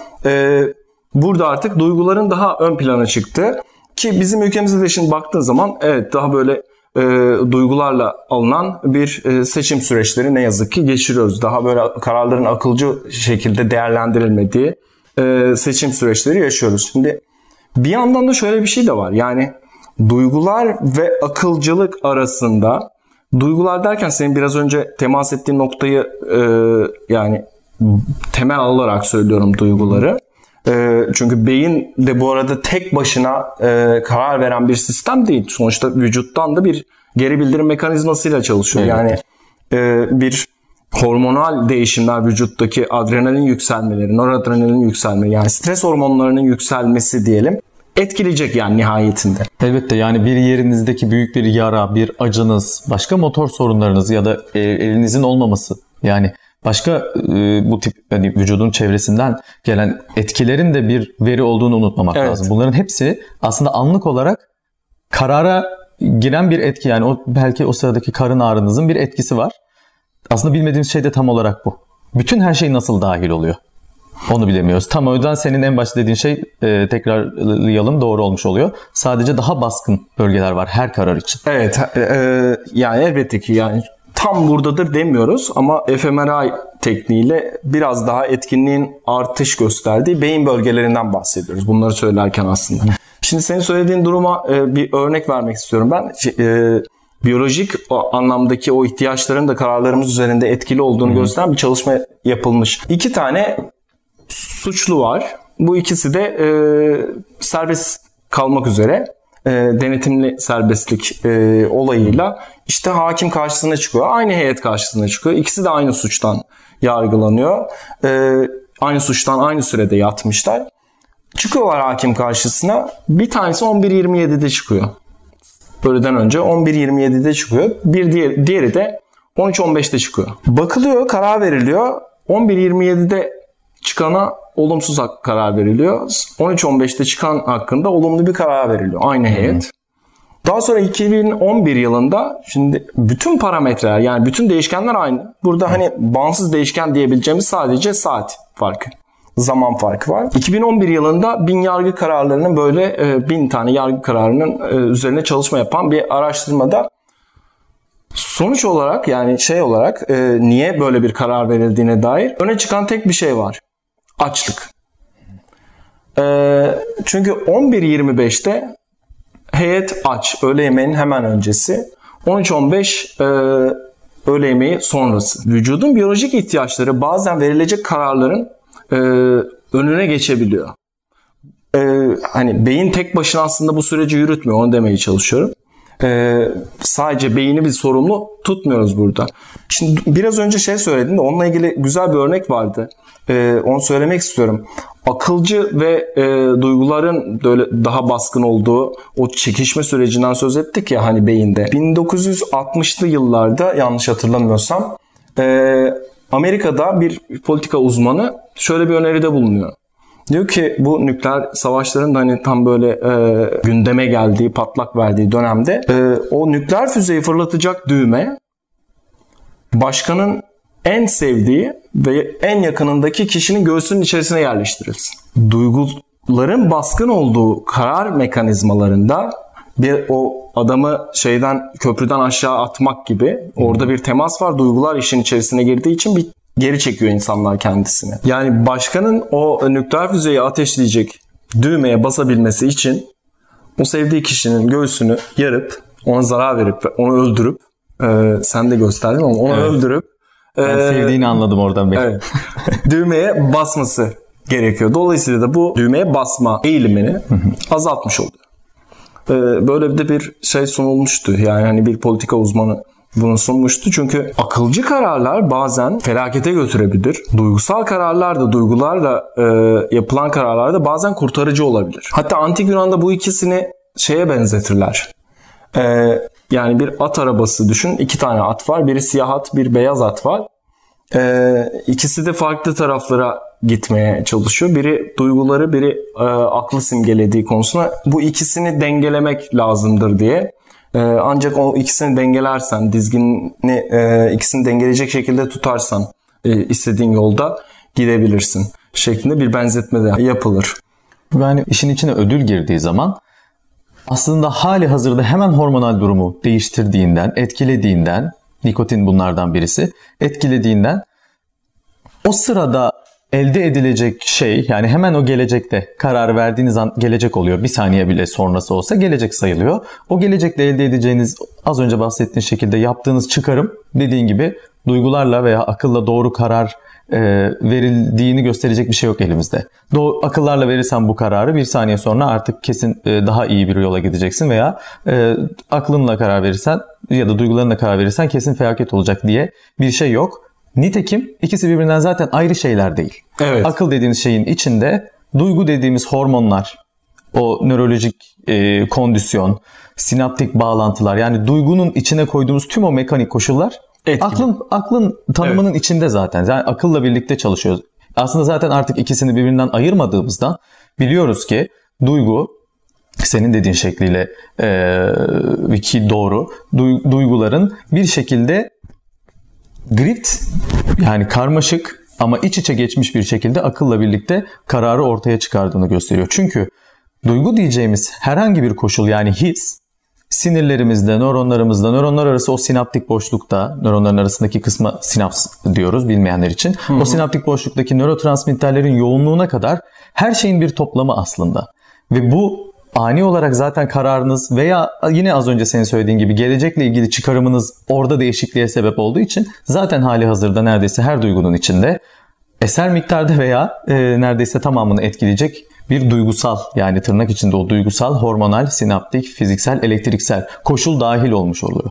burada artık duyguların daha ön plana çıktı. Ki bizim ülkemizde de şimdi baktığın zaman evet, daha böyle duygularla alınan bir seçim süreçleri ne yazık ki geçiriyoruz. Daha böyle kararların akılcı şekilde değerlendirilmediği seçim süreçleri yaşıyoruz. Şimdi bir yandan da şöyle bir şey de var. Yani duygular ve akılcılık arasında, duygular derken senin biraz önce temas ettiğin noktayı yani temel alarak söylüyorum duyguları. Çünkü beyin de bu arada tek başına karar veren bir sistem değil. Sonuçta vücuttan da bir geri bildirim mekanizmasıyla çalışıyor. Evet. Yani bir hormonal değişimler, vücuttaki adrenalin yükselmeleri, noradrenalin yükselmeleri, yani stres hormonlarının yükselmesi diyelim, etkileyecek yani nihayetinde. Elbette, yani bir yerinizdeki büyük bir yara, bir acınız, başka motor sorunlarınız ya da elinizin olmaması, yani başka bu tip, yani vücudun çevresinden gelen etkilerin de bir veri olduğunu unutmamak evet. lazım. Bunların hepsi aslında anlık olarak karara giren bir etki. Yani o, belki o sıradaki karın ağrınızın bir etkisi var. Aslında bilmediğimiz şey de tam olarak bu. Bütün her şey nasıl dahil oluyor? Onu bilemiyoruz. Tam o yüzden senin en başta dediğin şey, tekrarlayalım, doğru olmuş oluyor. Sadece daha baskın bölgeler var her karar için. Evet. Yani elbette ki yani tam buradadır demiyoruz ama fMRI tekniğiyle biraz daha etkinliğin artış gösterdiği beyin bölgelerinden bahsediyoruz bunları söylerken aslında. Şimdi senin söylediğin duruma bir örnek vermek istiyorum ben. Biyolojik anlamdaki o ihtiyaçların da kararlarımız üzerinde etkili olduğunu gösteren bir çalışma yapılmış. 2 tane suçlu var. Bu ikisi de serbest kalmak üzere. Denetimli serbestlik olayıyla işte hakim karşısına çıkıyor. Aynı heyet karşısına çıkıyor. İkisi de aynı suçtan yargılanıyor. Aynı suçtan aynı sürede yatmışlar. Çıkıyorlar hakim karşısına. Bir tanesi 11.27'de çıkıyor. Öğleden önce 11.27'de çıkıyor. Bir diğeri de 13.15'te çıkıyor. Bakılıyor, karar veriliyor. 11.27'de çıkana olumsuz karar veriliyor. 13-15'te çıkan hakkında olumlu bir karar veriliyor. Aynı heyet. Daha sonra 2011 yılında şimdi bütün parametreler, yani bütün değişkenler aynı. Burada hani bağımsız değişken diyebileceğimiz sadece saat farkı. zaman farkı var. 2011 yılında 1000 yargı kararlarının böyle 1000 tane yargı kararının üzerine çalışma yapan bir araştırmada sonuç olarak yani niye böyle bir karar verildiğine dair öne çıkan tek bir şey var. Açlık. Çünkü 11.25'te heyet aç. Öğle yemeğinin hemen öncesi. 13.15 öğle yemeği sonrası. Vücudun biyolojik ihtiyaçları bazen verilecek kararların önüne geçebiliyor. Hani beyin tek başına aslında bu süreci yürütmüyor. Onu demeye çalışıyorum. Sadece beyni biz sorumlu tutmuyoruz burada. Şimdi biraz önce söyledim de onunla ilgili güzel bir örnek vardı. Onu söylemek istiyorum. Akılcı ve duyguların böyle daha baskın olduğu o çekişme sürecinden söz ettik ya hani beyinde. 1960'lı yıllarda yanlış hatırlamıyorsam Amerika'da bir politika uzmanı şöyle bir öneride bulunuyor. Diyor ki bu nükleer savaşların da hani tam böyle gündeme geldiği, patlak verdiği dönemde o nükleer füzeyi fırlatacak düğme başkanın en sevdiği ve en yakınındaki kişinin göğsünün içerisine yerleştirilsin. Duyguların baskın olduğu karar mekanizmalarında bir o adamı köprüden aşağı atmak gibi orada bir temas var. Duygular işin içerisine girdiği için bir geri çekiyor insanlar kendisini. Yani başkanın o nükleer füzeyi ateşleyecek düğmeye basabilmesi için o sevdiği kişinin göğsünü yarıp, ona zarar verip, onu öldürüp, sen de gösterdin ama onu öldürüp sevdiğini anladım oradan benim. Evet. Düğmeye basması gerekiyor. Dolayısıyla da bu düğmeye basma eğilimini azaltmış oldu. Böyle de bir sunulmuştu. Yani hani bir politika uzmanı bunu sunmuştu. Çünkü akılcı kararlar bazen felakete götürebilir. Duygusal kararlar da, duygularla yapılan kararlar da bazen kurtarıcı olabilir. Hatta Antik Yunan'da bu ikisini benzetirler. Yani bir at arabası düşün. 2 tane at var. Biri siyah at, bir beyaz at var. İkisi de farklı taraflara gitmeye çalışıyor. Biri duyguları, biri aklı simgelediği konusunda. Bu ikisini dengelemek lazımdır diye. Ancak o ikisini dengelersen, dizginini ikisini dengeleyecek şekilde tutarsan istediğin yolda gidebilirsin şeklinde bir benzetme de yapılır. Yani işin içine ödül girdiği zaman aslında hali hazırda hemen hormonal durumu değiştirdiğinden, etkilediğinden, nikotin bunlardan birisi, etkilediğinden o sırada elde edilecek şey yani hemen o gelecekte karar verdiğiniz an gelecek oluyor. Bir saniye bile sonrası olsa gelecek sayılıyor. O gelecekte elde edeceğiniz az önce bahsettiğin şekilde yaptığınız çıkarım dediğin gibi duygularla veya akılla doğru karar verildiğini gösterecek bir şey yok elimizde. Akıllarla verirsen bu kararı bir saniye sonra artık kesin daha iyi bir yola gideceksin veya aklınla karar verirsen ya da duygularınla karar verirsen kesin felaket olacak diye bir şey yok. Nitekim ikisi birbirinden zaten ayrı şeyler değil. Evet. Akıl dediğimiz şeyin içinde duygu dediğimiz hormonlar, o nörolojik kondisyon, sinaptik bağlantılar yani duygunun içine koyduğumuz tüm o mekanik koşullar aklın tanımının içinde zaten. Yani akılla birlikte çalışıyoruz. Aslında zaten artık ikisini birbirinden ayırmadığımızdan biliyoruz ki duygu senin dediğin şekliyle ki doğru duyguların bir şekilde grit yani karmaşık ama iç içe geçmiş bir şekilde akılla birlikte kararı ortaya çıkardığını gösteriyor. Çünkü duygu diyeceğimiz herhangi bir koşul yani his sinirlerimizde, nöronlarımızda, nöronlar arası o sinaptik boşlukta, nöronların arasındaki kısma sinaps diyoruz bilmeyenler için. O sinaptik boşluktaki nörotransmitterlerin yoğunluğuna kadar her şeyin bir toplamı aslında. Ve bu ani olarak zaten kararınız veya yine az önce senin söylediğin gibi gelecekle ilgili çıkarımınız orada değişikliğe sebep olduğu için zaten hali hazırda neredeyse her duygunun içinde eser miktarda veya neredeyse tamamını etkileyecek bir duygusal yani tırnak içinde o duygusal, hormonal, sinaptik, fiziksel, elektriksel koşul dahil olmuş oluyor.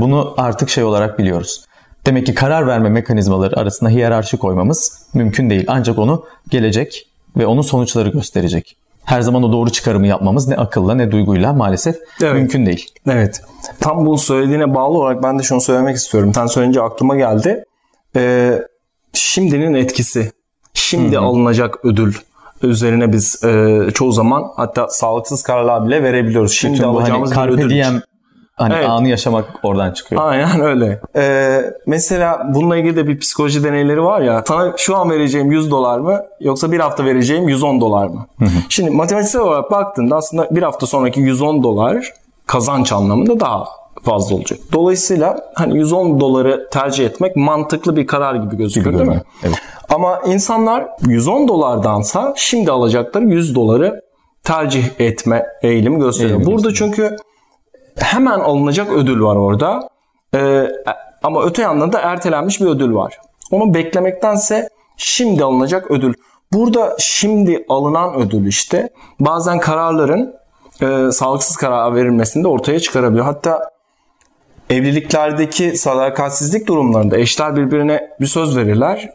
Bunu artık olarak biliyoruz. Demek ki karar verme mekanizmaları arasında hiyerarşi koymamız mümkün değil. Ancak onu gelecek ve onun sonuçları gösterecek. Her zaman o doğru çıkarımı yapmamız ne akılla ne duyguyla maalesef mümkün değil. Evet. Tam bu söylediğine bağlı olarak ben de şunu söylemek istiyorum. Sen söyleyince aklıma geldi. Şimdinin etkisi. Şimdi alınacak ödül üzerine biz çoğu zaman hatta sağlıksız kararlar bile verebiliyoruz. Şimdi alacağımız bir ödül. Hani evet. Anı yaşamak oradan çıkıyor. Aynen öyle. Mesela bununla ilgili de bir psikoloji deneyleri var ya. Sana şu an vereceğim $100 mı yoksa bir hafta vereceğim $110 mı? Şimdi matematiksel olarak baktığında aslında bir hafta sonraki $110 kazanç anlamında daha fazla olacak. Dolayısıyla hani $110 tercih etmek mantıklı bir karar gibi gözüküyor değil mi? Evet. Ama insanlar $110'dansa şimdi alacakları $100 tercih etme eğilimi gösteriyor. Burada çünkü hemen alınacak ödül var orada. Ama öte yandan da ertelenmiş bir ödül var. Onu beklemektense şimdi alınacak ödül. Burada şimdi alınan ödül işte bazen kararların sağlıksız karar verilmesini de ortaya çıkarabiliyor. Hatta evliliklerdeki sadakatsizlik durumlarında eşler birbirine bir söz verirler,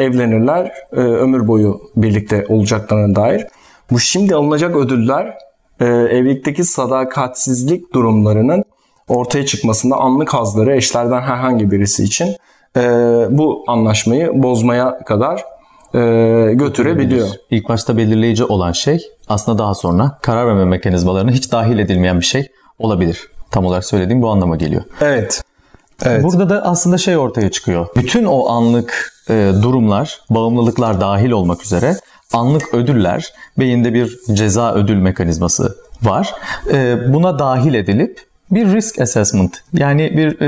evlenirler, ömür boyu birlikte olacaklarına dair. Bu şimdi alınacak ödüller evlilikteki sadakatsizlik durumlarının ortaya çıkmasında anlık hazları eşlerden herhangi birisi için bu anlaşmayı bozmaya kadar götürebiliyor. İlk başta belirleyici olan şey aslında daha sonra karar verme mekanizmalarına hiç dahil edilmeyen bir şey olabilir. Tam olarak söylediğim bu anlama geliyor. Evet. Evet. Burada da aslında şey ortaya çıkıyor. Bütün o anlık durumlar, bağımlılıklar dahil olmak üzere anlık ödüller, beyinde bir ceza ödül mekanizması var. Buna dahil edilip bir risk assessment yani bir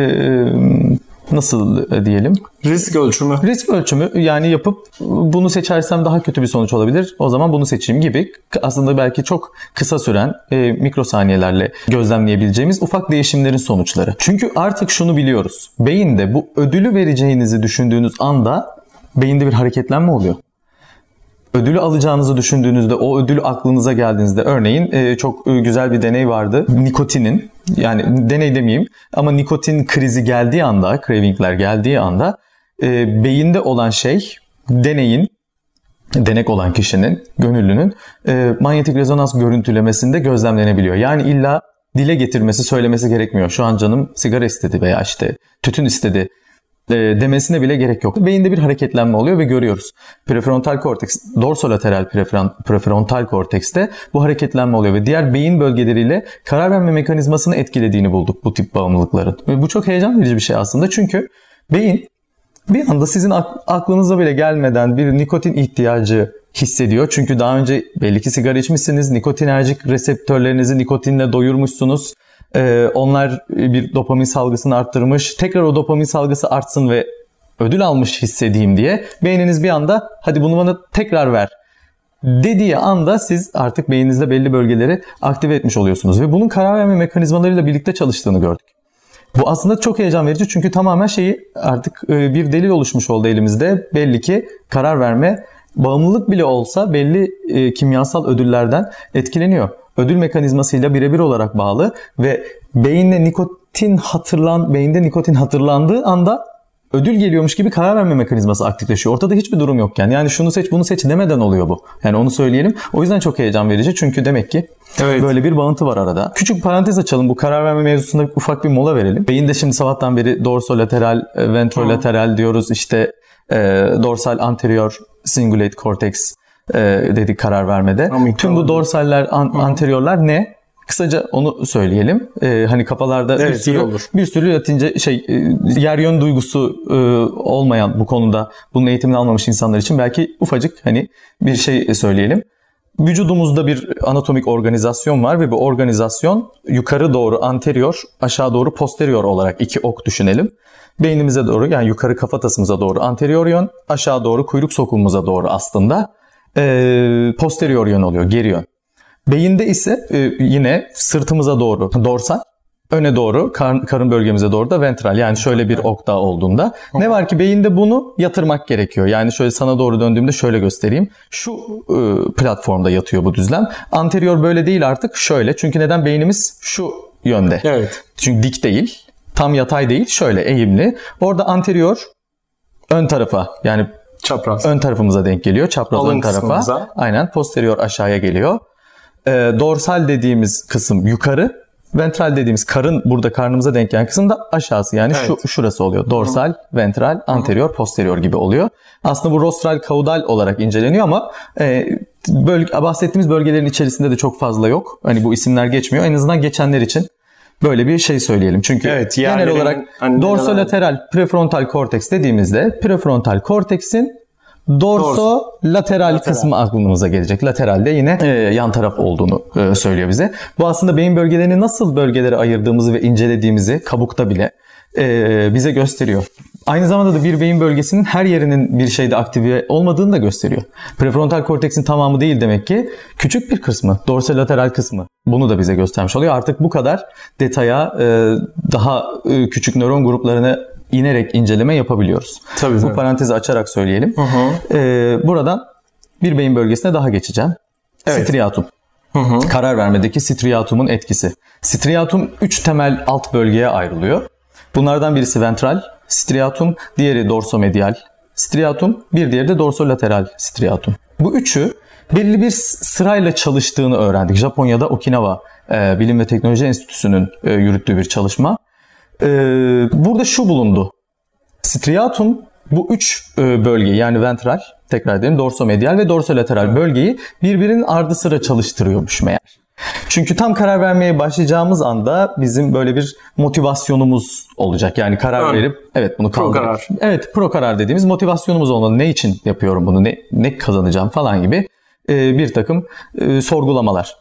nasıl diyelim? Risk ölçümü. Risk ölçümü yani yapıp bunu seçersem daha kötü bir sonuç olabilir. O zaman bunu seçeyim gibi aslında belki çok kısa süren mikrosaniyelerle gözlemleyebileceğimiz ufak değişimlerin sonuçları. Çünkü artık şunu biliyoruz. Beyinde bu ödülü vereceğinizi düşündüğünüz anda beyinde bir hareketlenme oluyor. Ödülü alacağınızı düşündüğünüzde, o ödül aklınıza geldiğinizde örneğin çok güzel bir deney vardı. Nikotinin, yani deney demeyeyim ama nikotin krizi geldiği anda, cravingler geldiği anda beyinde olan şey denek olan kişinin, gönüllünün manyetik rezonans görüntülemesinde gözlemlenebiliyor. Yani illa dile getirmesi, söylemesi gerekmiyor. Şu an canım sigara istedi veya işte tütün istedi demesine bile gerek yok. Beyinde bir hareketlenme oluyor ve görüyoruz. Prefrontal korteks, dorsolateral prefrontal kortekste bu hareketlenme oluyor ve diğer beyin bölgeleriyle karar verme mekanizmasını etkilediğini bulduk bu tip bağımlılıkların. Ve bu çok heyecan verici bir şey aslında çünkü beyin bir anda sizin aklınıza bile gelmeden bir nikotin ihtiyacı hissediyor. Çünkü daha önce belli ki sigara içmişsiniz, nikotinerjik reseptörlerinizi nikotinle doyurmuşsunuz. Onlar bir dopamin salgısını arttırmış. Tekrar o dopamin salgısı artsın ve ödül almış hissedeyim diye beyniniz bir anda hadi bunu bana tekrar ver dediği anda siz artık beyninizde belli bölgeleri aktive etmiş oluyorsunuz. Ve bunun karar verme mekanizmalarıyla birlikte çalıştığını gördük. Bu aslında çok heyecan verici çünkü tamamen artık bir delil oluşmuş oldu elimizde. Belli ki karar verme bağımlılık bile olsa belli kimyasal ödüllerden etkileniyor. Ödül mekanizmasıyla birebir olarak bağlı ve beyinde nikotin hatırlandığı anda ödül geliyormuş gibi karar verme mekanizması aktifleşiyor. Ortada hiçbir durum yokken. Yani şunu seç, bunu seç demeden oluyor bu. Yani onu söyleyelim. O yüzden çok heyecan verici. Çünkü demek ki evet, böyle bir bağıntı var arada. Küçük parantez açalım. Bu karar verme mevzusunda ufak bir mola verelim. Beyinde şimdi sabahtan beri dorsolateral, ventrolateral diyoruz. İşte dorsal anterior cingulate cortex dedik karar vermede. Tüm bu dorsaller, anteriorlar ne? Kısaca onu söyleyelim. Hani kafalarda evet, bir sürü Latince yer yön duygusu olmayan bu konuda bunun eğitimini almamış insanlar için belki ufacık hani bir şey söyleyelim. Vücudumuzda bir anatomik organizasyon var ve bu organizasyon yukarı doğru anterior, aşağı doğru posterior olarak iki ok düşünelim. Beynimize doğru yani yukarı kafatasımıza doğru anterior yön, aşağı doğru kuyruk sokumumuza doğru aslında posterior yön oluyor, geri yön. Beyinde ise yine sırtımıza doğru dorsal, öne doğru karın bölgemize doğru da ventral. Yani şöyle bir ok daha olduğunda ne var ki beyinde bunu yatırmak gerekiyor. Yani şöyle sana doğru döndüğümde şöyle göstereyim. Şu platformda yatıyor bu düzlem. Anterior böyle değil artık şöyle. Çünkü neden beynimiz şu yönde? Evet. Çünkü dik değil, tam yatay değil, şöyle eğimli. Orada anterior ön tarafa yani çapraz. Ön tarafımıza denk geliyor. Çapraz alın ön tarafa. Kısmımıza. Aynen. Posterior aşağıya geliyor. Dorsal dediğimiz kısım yukarı. Ventral dediğimiz burada karnımıza denk gelen kısım da aşağısı. Yani evet, şurası oluyor. Dorsal, ventral, anterior, posterior gibi oluyor. Aslında bu rostral kaudal olarak inceleniyor ama bahsettiğimiz bölgelerin içerisinde de çok fazla yok. Hani bu isimler geçmiyor. En azından geçenler için Böyle bir şey söyleyelim. Çünkü evet, genel olarak dorsolateral prefrontal korteks dediğimizde prefrontal korteksin dorsolateral kısmı aklımıza gelecek. Lateralde yine yan taraf olduğunu söylüyor bize. Bu aslında beyin bölgelerini nasıl bölgelere ayırdığımızı ve incelediğimizi kabukta bile bize gösteriyor. Aynı zamanda da bir beyin bölgesinin her yerinin bir şeyde aktive olmadığını da gösteriyor. Prefrontal korteksin tamamı değil demek ki, küçük bir kısmı, dorsolateral kısmı. Bunu da bize göstermiş oluyor. Artık bu kadar detaya, daha küçük nöron gruplarını inerek inceleme yapabiliyoruz. Tabii, bu parantezi açarak söyleyelim. Uh-huh. Buradan bir beyin bölgesine daha geçeceğim. Evet. Striatum. Uh-huh. Karar vermedeki striatumun etkisi. Striatum 3 temel alt bölgeye ayrılıyor. Bunlardan birisi ventral striatum, diğeri dorsomedial striatum, bir diğeri de dorsolateral striatum. Bu üçü belli bir sırayla çalıştığını öğrendik. Japonya'da Okinawa Bilim ve Teknoloji Enstitüsü'nün yürüttüğü bir çalışma. Burada şu bulundu. Striatum bu üç bölgeyi, yani ventral, tekrar edelim, dorsomedial ve dorsolateral bölgeyi birbirinin ardı sıra çalıştırıyormuş meğer. Çünkü tam karar vermeye başlayacağımız anda bizim böyle bir motivasyonumuz olacak. Yani karar verip evet bunu kaldırır. Pro karar. Evet, pro karar dediğimiz motivasyonumuz olmalı. Ne için yapıyorum bunu? Ne kazanacağım falan gibi bir takım sorgulamalar.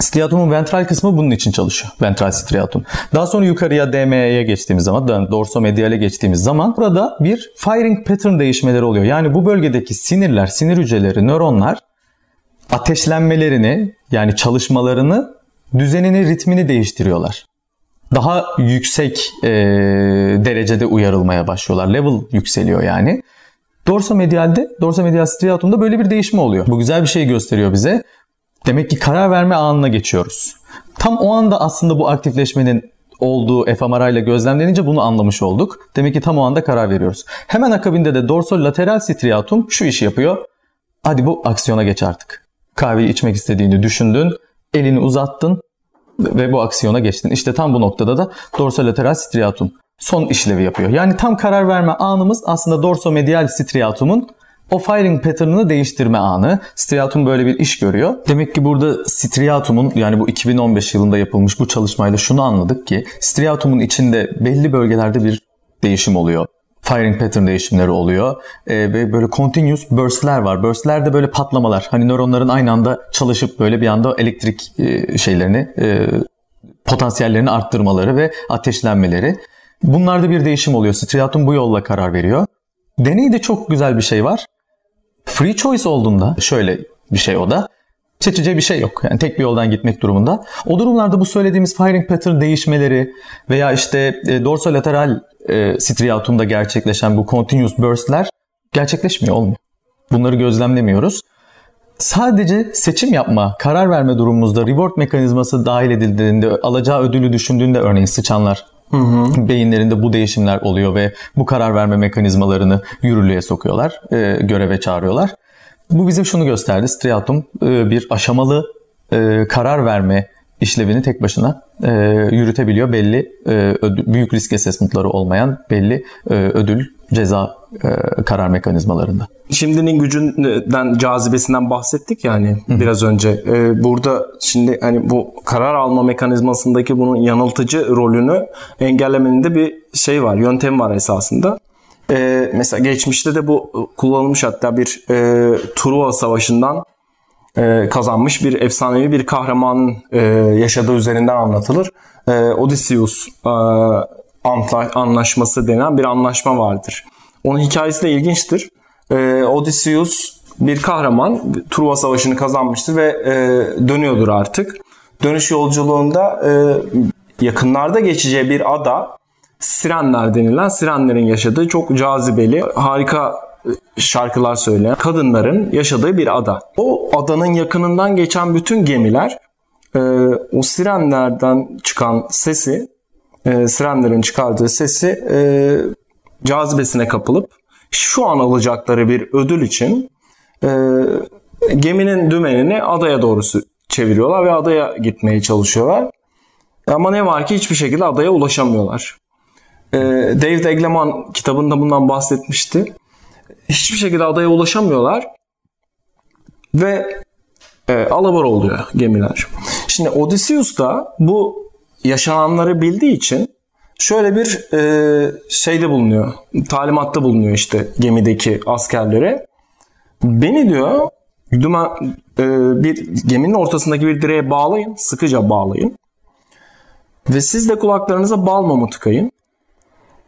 Striatumun ventral kısmı bunun için çalışıyor. Ventral striatum. Daha sonra yukarıya DMA'ya geçtiğimiz zaman, dorsomediale geçtiğimiz zaman burada bir firing pattern değişmeleri oluyor. Yani bu bölgedeki sinirler, sinir hücreleri, nöronlar ateşlenmelerini, yani çalışmalarını, düzenini, ritmini değiştiriyorlar. Daha yüksek derecede uyarılmaya başlıyorlar. Level yükseliyor yani. Dorsomedial striatumda böyle bir değişme oluyor. Bu güzel bir şey gösteriyor bize. Demek ki karar verme anına geçiyoruz. Tam o anda aslında bu aktifleşmenin olduğu fMRI ile gözlemlenince bunu anlamış olduk. Demek ki tam o anda karar veriyoruz. Hemen akabinde de dorsolateral striatum şu işi yapıyor. Hadi bu aksiyona geç artık. Kahveyi içmek istediğini düşündün, elini uzattın ve bu aksiyona geçtin. İşte tam bu noktada da dorsolateral striatum son işlevi yapıyor. Yani tam karar verme anımız aslında dorsomedial striatumun o firing pattern'ını değiştirme anı. Striatum böyle bir iş görüyor. Demek ki burada striatumun, yani bu 2015 yılında yapılmış bu çalışmayla şunu anladık ki striatumun içinde belli bölgelerde bir değişim oluyor. Firing pattern değişimleri oluyor. Ve böyle continuous burst'ler var. Burst'ler de böyle patlamalar. Hani nöronların aynı anda çalışıp böyle bir anda elektrik şeylerini, potansiyellerini arttırmaları ve ateşlenmeleri. Bunlarda bir değişim oluyor. Striatum bu yolla karar veriyor. Deneyde çok güzel bir şey var. Free choice olduğunda şöyle bir şey o da. Seçeceği bir şey yok. Yani tek bir yoldan gitmek durumunda. O durumlarda bu söylediğimiz firing pattern değişmeleri veya işte dorsolateral striatumda gerçekleşen bu continuous burst'ler gerçekleşmiyor, olmuyor. Bunları gözlemlemiyoruz. Sadece seçim yapma, karar verme durumumuzda reward mekanizması dahil edildiğinde, alacağı ödülü düşündüğünde, örneğin sıçanlar, hı-hı, beyinlerinde bu değişimler oluyor ve bu karar verme mekanizmalarını yürürlüğe sokuyorlar, göreve çağırıyorlar. Bu bizim şunu gösterdi. Striatum bir aşamalı karar verme işlevini tek başına yürütebiliyor. Belli büyük risk assessment'ları olmayan belli ödül, ceza karar mekanizmalarında. Şimdinin gücünden, cazibesinden bahsettik yani biraz önce. Burada şimdi hani bu karar alma mekanizmasındaki bunun yanıltıcı rolünü engellemenin de bir şey var, yöntem var esasında. Mesela geçmişte de bu kullanılmış, hatta bir Truva Savaşı'ndan kazanmış bir efsanevi bir kahramanın yaşadığı üzerinden anlatılır. Odysseus anlaşması denen bir anlaşma vardır. Onun hikayesi de ilginçtir. Odysseus bir kahraman, Truva Savaşı'nı kazanmıştır ve dönüyordur artık. Dönüş yolculuğunda yakınlarda geçeceği bir ada, Sirenler denilen, Sirenlerin yaşadığı çok cazibeli, harika şarkılar söyleyen kadınların yaşadığı bir ada. O adanın yakınından geçen bütün gemiler o Sirenlerden çıkan sesi, Sirenlerin çıkardığı sesi cazibesine kapılıp şu an alacakları bir ödül için geminin dümenini adaya doğru çeviriyorlar ve adaya gitmeye çalışıyorlar. Ama ne var ki hiçbir şekilde adaya ulaşamıyorlar. David Eagleman kitabında bundan bahsetmişti. Hiçbir şekilde adaya ulaşamıyorlar ve alabora oluyor gemiler. Şimdi Odysseus da bu yaşananları bildiği için şöyle bir şeyde bulunuyor, talimatta bulunuyor işte gemideki askerlere. Beni diyor bir geminin ortasındaki bir direğe bağlayın, sıkıca bağlayın ve siz de kulaklarınıza bal mumu tıkayın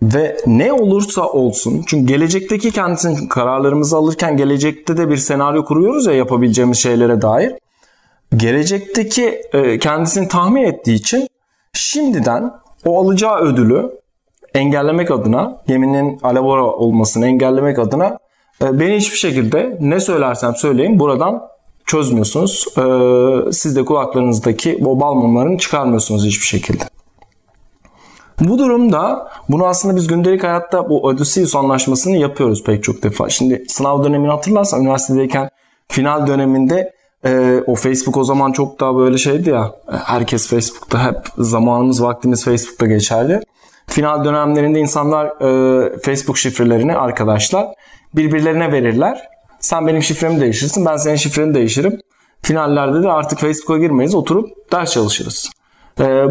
ve ne olursa olsun, çünkü gelecekteki kendisinin kararlarımızı alırken gelecekte de bir senaryo kuruyoruz ya yapabileceğimiz şeylere dair, gelecekteki kendisini tahmin ettiği için şimdiden o alacağı ödülü engellemek adına, geminin alabora olmasını engellemek adına beni hiçbir şekilde ne söylersem söyleyeyim buradan çözmüyorsunuz. Siz de kulaklarınızdaki o bal mumlarını çıkarmıyorsunuz hiçbir şekilde. Bu durumda bunu aslında biz gündelik hayatta bu Odysseus anlaşmasını yapıyoruz pek çok defa. Şimdi sınav dönemini hatırlarsan üniversitedeyken final döneminde o Facebook o zaman çok daha böyle şeydi ya, herkes Facebook'ta, hep zamanımız vaktimiz Facebook'ta geçerli. Final dönemlerinde insanlar Facebook şifrelerini arkadaşlar birbirlerine verirler. Sen benim şifremi değiştirirsin, ben senin şifreni değiştiririm. Finallerde de artık Facebook'a girmeyiz, oturup ders çalışırız.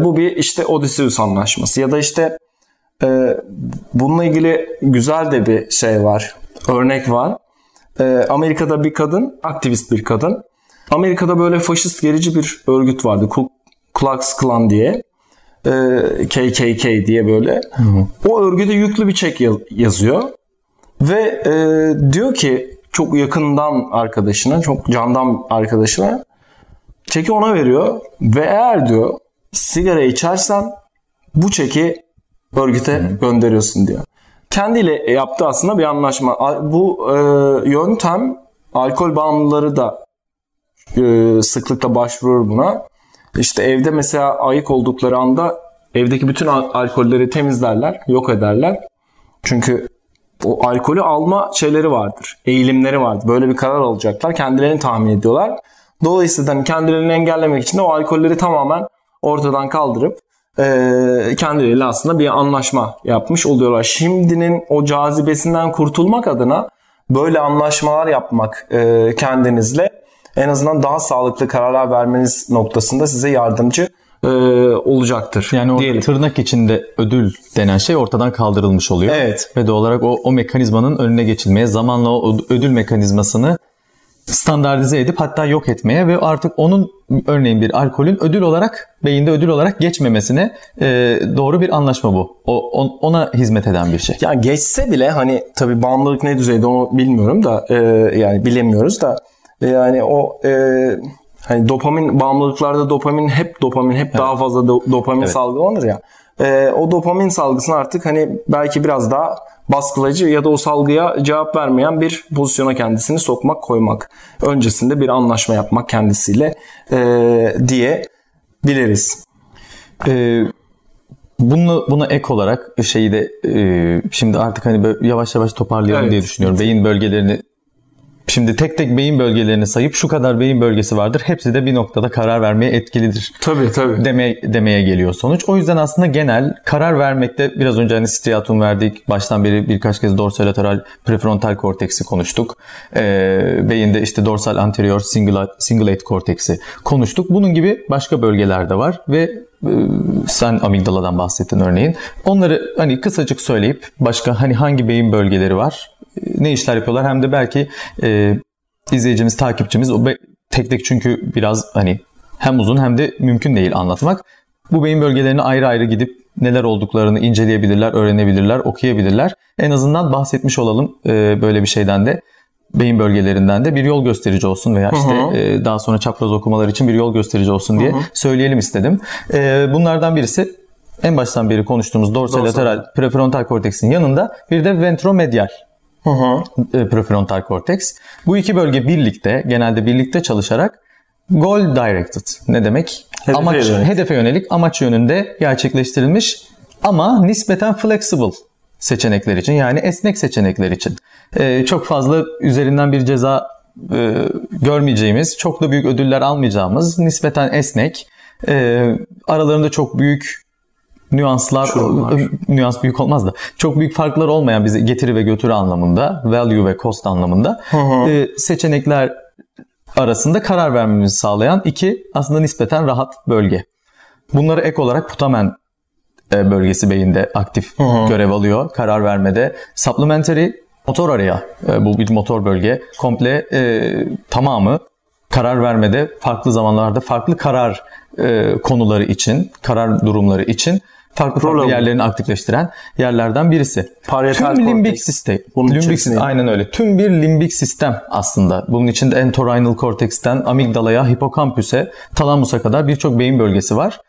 Bu bir işte Odysseus anlaşması ya da işte bununla ilgili güzel de bir şey var, örnek var. Amerika'da bir kadın, aktivist bir kadın. Amerika'da böyle faşist gerici bir örgüt vardı, Ku Klux Klan diye, KKK diye böyle. Hı hı. O örgüde yüklü bir çek yazıyor ve diyor ki çok yakından arkadaşına, çok candan arkadaşına, çeki ona veriyor ve eğer diyor sigara içersen bu çeki örgüte gönderiyorsun diyor. Kendiyle yaptığı aslında bir anlaşma. Bu yöntem alkol bağımlıları da sıklıkla başvurur buna. İşte evde mesela ayık oldukları anda evdeki bütün alkolleri temizlerler, yok ederler. Çünkü o alkolü alma şeyleri vardır, eğilimleri vardır. Böyle bir karar alacaklar, kendilerini tahmin ediyorlar. Dolayısıyla kendilerini engellemek için de o alkolleri tamamen ortadan kaldırıp kendileriyle aslında bir anlaşma yapmış oluyorlar. Şimdinin o cazibesinden kurtulmak adına böyle anlaşmalar yapmak kendinizle en azından daha sağlıklı kararlar vermeniz noktasında size yardımcı olacaktır. Yani o diyelim, tırnak içinde ödül denen şey ortadan kaldırılmış oluyor. Evet. Ve doğal olarak o mekanizmanın önüne geçilmeye, zamanla o ödül mekanizmasını standartize edip hatta yok etmeye ve artık onun örneğin bir alkolün ödül olarak, beyinde ödül olarak geçmemesine doğru bir anlaşma bu. Ona hizmet eden bir şey. Ya geçse bile hani tabii bağımlılık ne düzeyde onu bilmiyorum da yani bilemiyoruz da yani o hani dopamin bağımlılıklarda dopamin hep evet, daha fazla dopamin evet, salgılanır ya. O dopamin salgısını artık hani belki biraz daha baskılayıcı ya da o salgıya cevap vermeyen bir pozisyona kendisini sokmak, koymak. Öncesinde bir anlaşma yapmak kendisiyle diyebiliriz. Buna ek olarak şeyi de şimdi artık hani böyle yavaş yavaş toparlayalım evet, diye düşünüyorum. Beyin bölgelerini şimdi tek tek beyin bölgelerini sayıp şu kadar beyin bölgesi vardır. Hepsi de bir noktada karar vermeye etkilidir. Tabii. Demeye geliyor sonuç. O yüzden aslında genel karar vermekte biraz önce hani striatum verdik. Baştan beri birkaç kez dorsolateral prefrontal korteksi konuştuk. Beyinde işte dorsal anterior cingulate korteksi konuştuk. Bunun gibi başka bölgeler de var ve sen amigdaladan bahsettin örneğin. Onları hani kısacık söyleyip başka hani hangi beyin bölgeleri var, ne işler yapıyorlar, hem de belki izleyicimiz, takipçimiz o tek tek, çünkü biraz hani hem uzun hem de mümkün değil anlatmak. Bu beyin bölgelerini ayrı ayrı gidip neler olduklarını inceleyebilirler, öğrenebilirler, okuyabilirler. En azından bahsetmiş olalım böyle bir şeyden de, beyin bölgelerinden de bir yol gösterici olsun veya işte daha sonra çapraz okumalar için bir yol gösterici olsun diye söyleyelim istedim. Bunlardan birisi en baştan beri konuştuğumuz dorsolateral prefrontal korteksin yanında bir de ventromedial prefrontal korteks. Bu iki bölge birlikte, genelde birlikte çalışarak goal directed, ne demek? Hedefe yönelik, amaç yönünde gerçekleştirilmiş ama nispeten flexible seçenekler için, yani esnek seçenekler için. Çok fazla üzerinden bir ceza görmeyeceğimiz, çok da büyük ödüller almayacağımız, nispeten esnek, aralarında çok büyük nüans büyük olmaz da çok büyük farklar olmayan, bize getiri ve götürü anlamında, value ve cost anlamında seçenekler arasında karar vermemizi sağlayan iki aslında nispeten rahat bölge. Bunlara ek olarak putamen bölgesi beyinde aktif görev alıyor karar vermede. Supplementary motor area, bu bir motor bölge, komple tamamı karar vermede farklı zamanlarda farklı karar konuları için, karar durumları için farklı yerlerini aktifleştiren yerlerden birisi. Parietal tüm limbik sistem. Limbik sistem. Aynen öyle. Tüm bir limbik sistem aslında. Bunun içinde entorhinal korteksten amigdalaya, hipokampüse, talamusa kadar birçok beyin bölgesi var.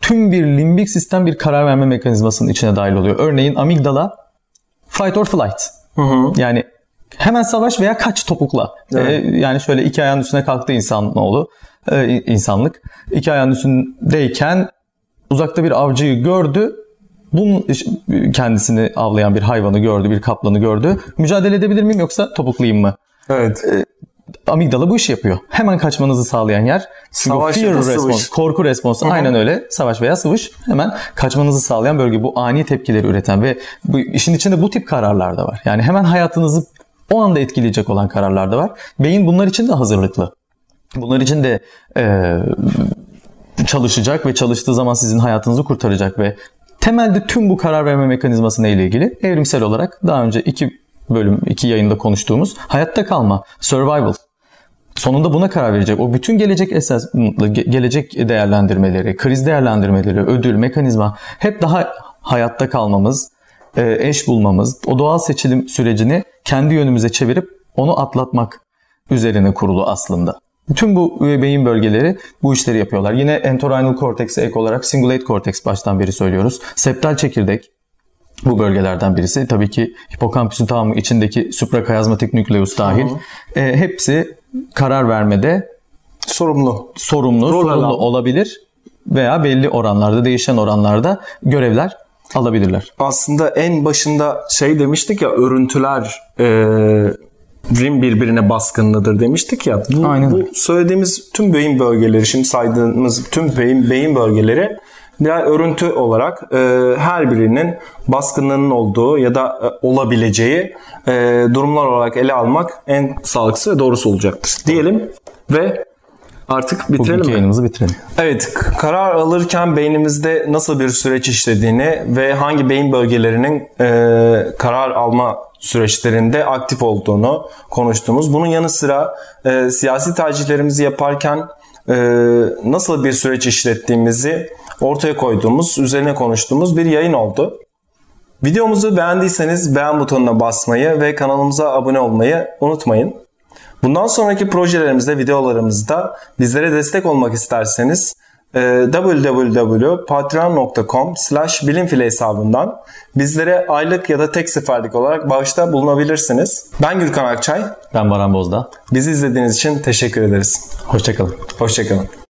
Tüm bir limbik sistem bir karar verme mekanizmasının içine dahil oluyor. Örneğin amigdala fight or flight. Yani hemen savaş veya kaç topukla. Evet. Yani şöyle iki ayağın üstüne kalktı insanoğlu. İnsanlık. İki ayağın üstündeyken uzakta bir avcıyı gördü. Bunun kendisini avlayan bir hayvanı gördü, bir kaplanı gördü. Mücadele edebilir miyim yoksa topuklayayım mı? Evet. Amigdala bu işi yapıyor. Hemen kaçmanızı sağlayan yer. Savaş fear response, korku responsu. Aynen öyle. Savaş veya sıvış. Hemen kaçmanızı sağlayan bölge. Bu ani tepkileri üreten ve bu işin içinde bu tip kararlar da var. Yani hemen hayatınızı o anda etkileyecek olan kararlar da var. Beyin bunlar için de hazırlıklı. Bunlar için de çalışacak ve çalıştığı zaman sizin hayatınızı kurtaracak ve temelde tüm bu karar verme mekanizması ile ilgili evrimsel olarak daha önce iki yayında konuştuğumuz hayatta kalma, survival. Sonunda buna karar verecek. O bütün gelecek esaslı, gelecek değerlendirmeleri, kriz değerlendirmeleri, ödül, mekanizma hep daha hayatta kalmamız, eş bulmamız, o doğal seçilim sürecini kendi yönümüze çevirip onu atlatmak üzerine kurulu aslında. Tüm bu beyin bölgeleri bu işleri yapıyorlar. Yine entorhinal kortekse ek olarak cingulate korteks baştan beri söylüyoruz. Septal çekirdek bu bölgelerden birisi. Tabii ki hipokampüsün tamamı içindeki suprakayazmatik nükleus dahil. Hepsi karar vermede sorumlu olabilir veya belli oranlarda, değişen oranlarda görevler alabilirler. Aslında en başında demiştik ya, örüntüler birbirine baskınlıdır demiştik ya. Bu söylediğimiz tüm beyin bölgeleri, şimdi saydığımız tüm beyin bölgeleri diğer örüntü olarak her birinin baskınlığının olduğu ya da olabileceği durumlar olarak ele almak en sağlıklısı ve doğrusu olacaktır diyelim ve artık bitirelim. Bugünkü yayınımızı bitirelim. Evet, karar alırken beynimizde nasıl bir süreç işlediğini ve hangi beyin bölgelerinin karar alma süreçlerinde aktif olduğunu konuştuğumuz. Bunun yanı sıra siyasi tercihlerimizi yaparken nasıl bir süreç işlettiğimizi ortaya koyduğumuz, üzerine konuştuğumuz bir yayın oldu. Videomuzu beğendiyseniz beğen butonuna basmayı ve kanalımıza abone olmayı unutmayın. Bundan sonraki projelerimizde, videolarımızda bizlere destek olmak isterseniz www.patreon.com/bilimfile hesabından bizlere aylık ya da tek seferlik olarak bağışta bulunabilirsiniz. Ben Gürkan Akçay. Ben Baran Bozda. Bizi izlediğiniz için teşekkür ederiz. Hoşçakalın. Hoşçakalın.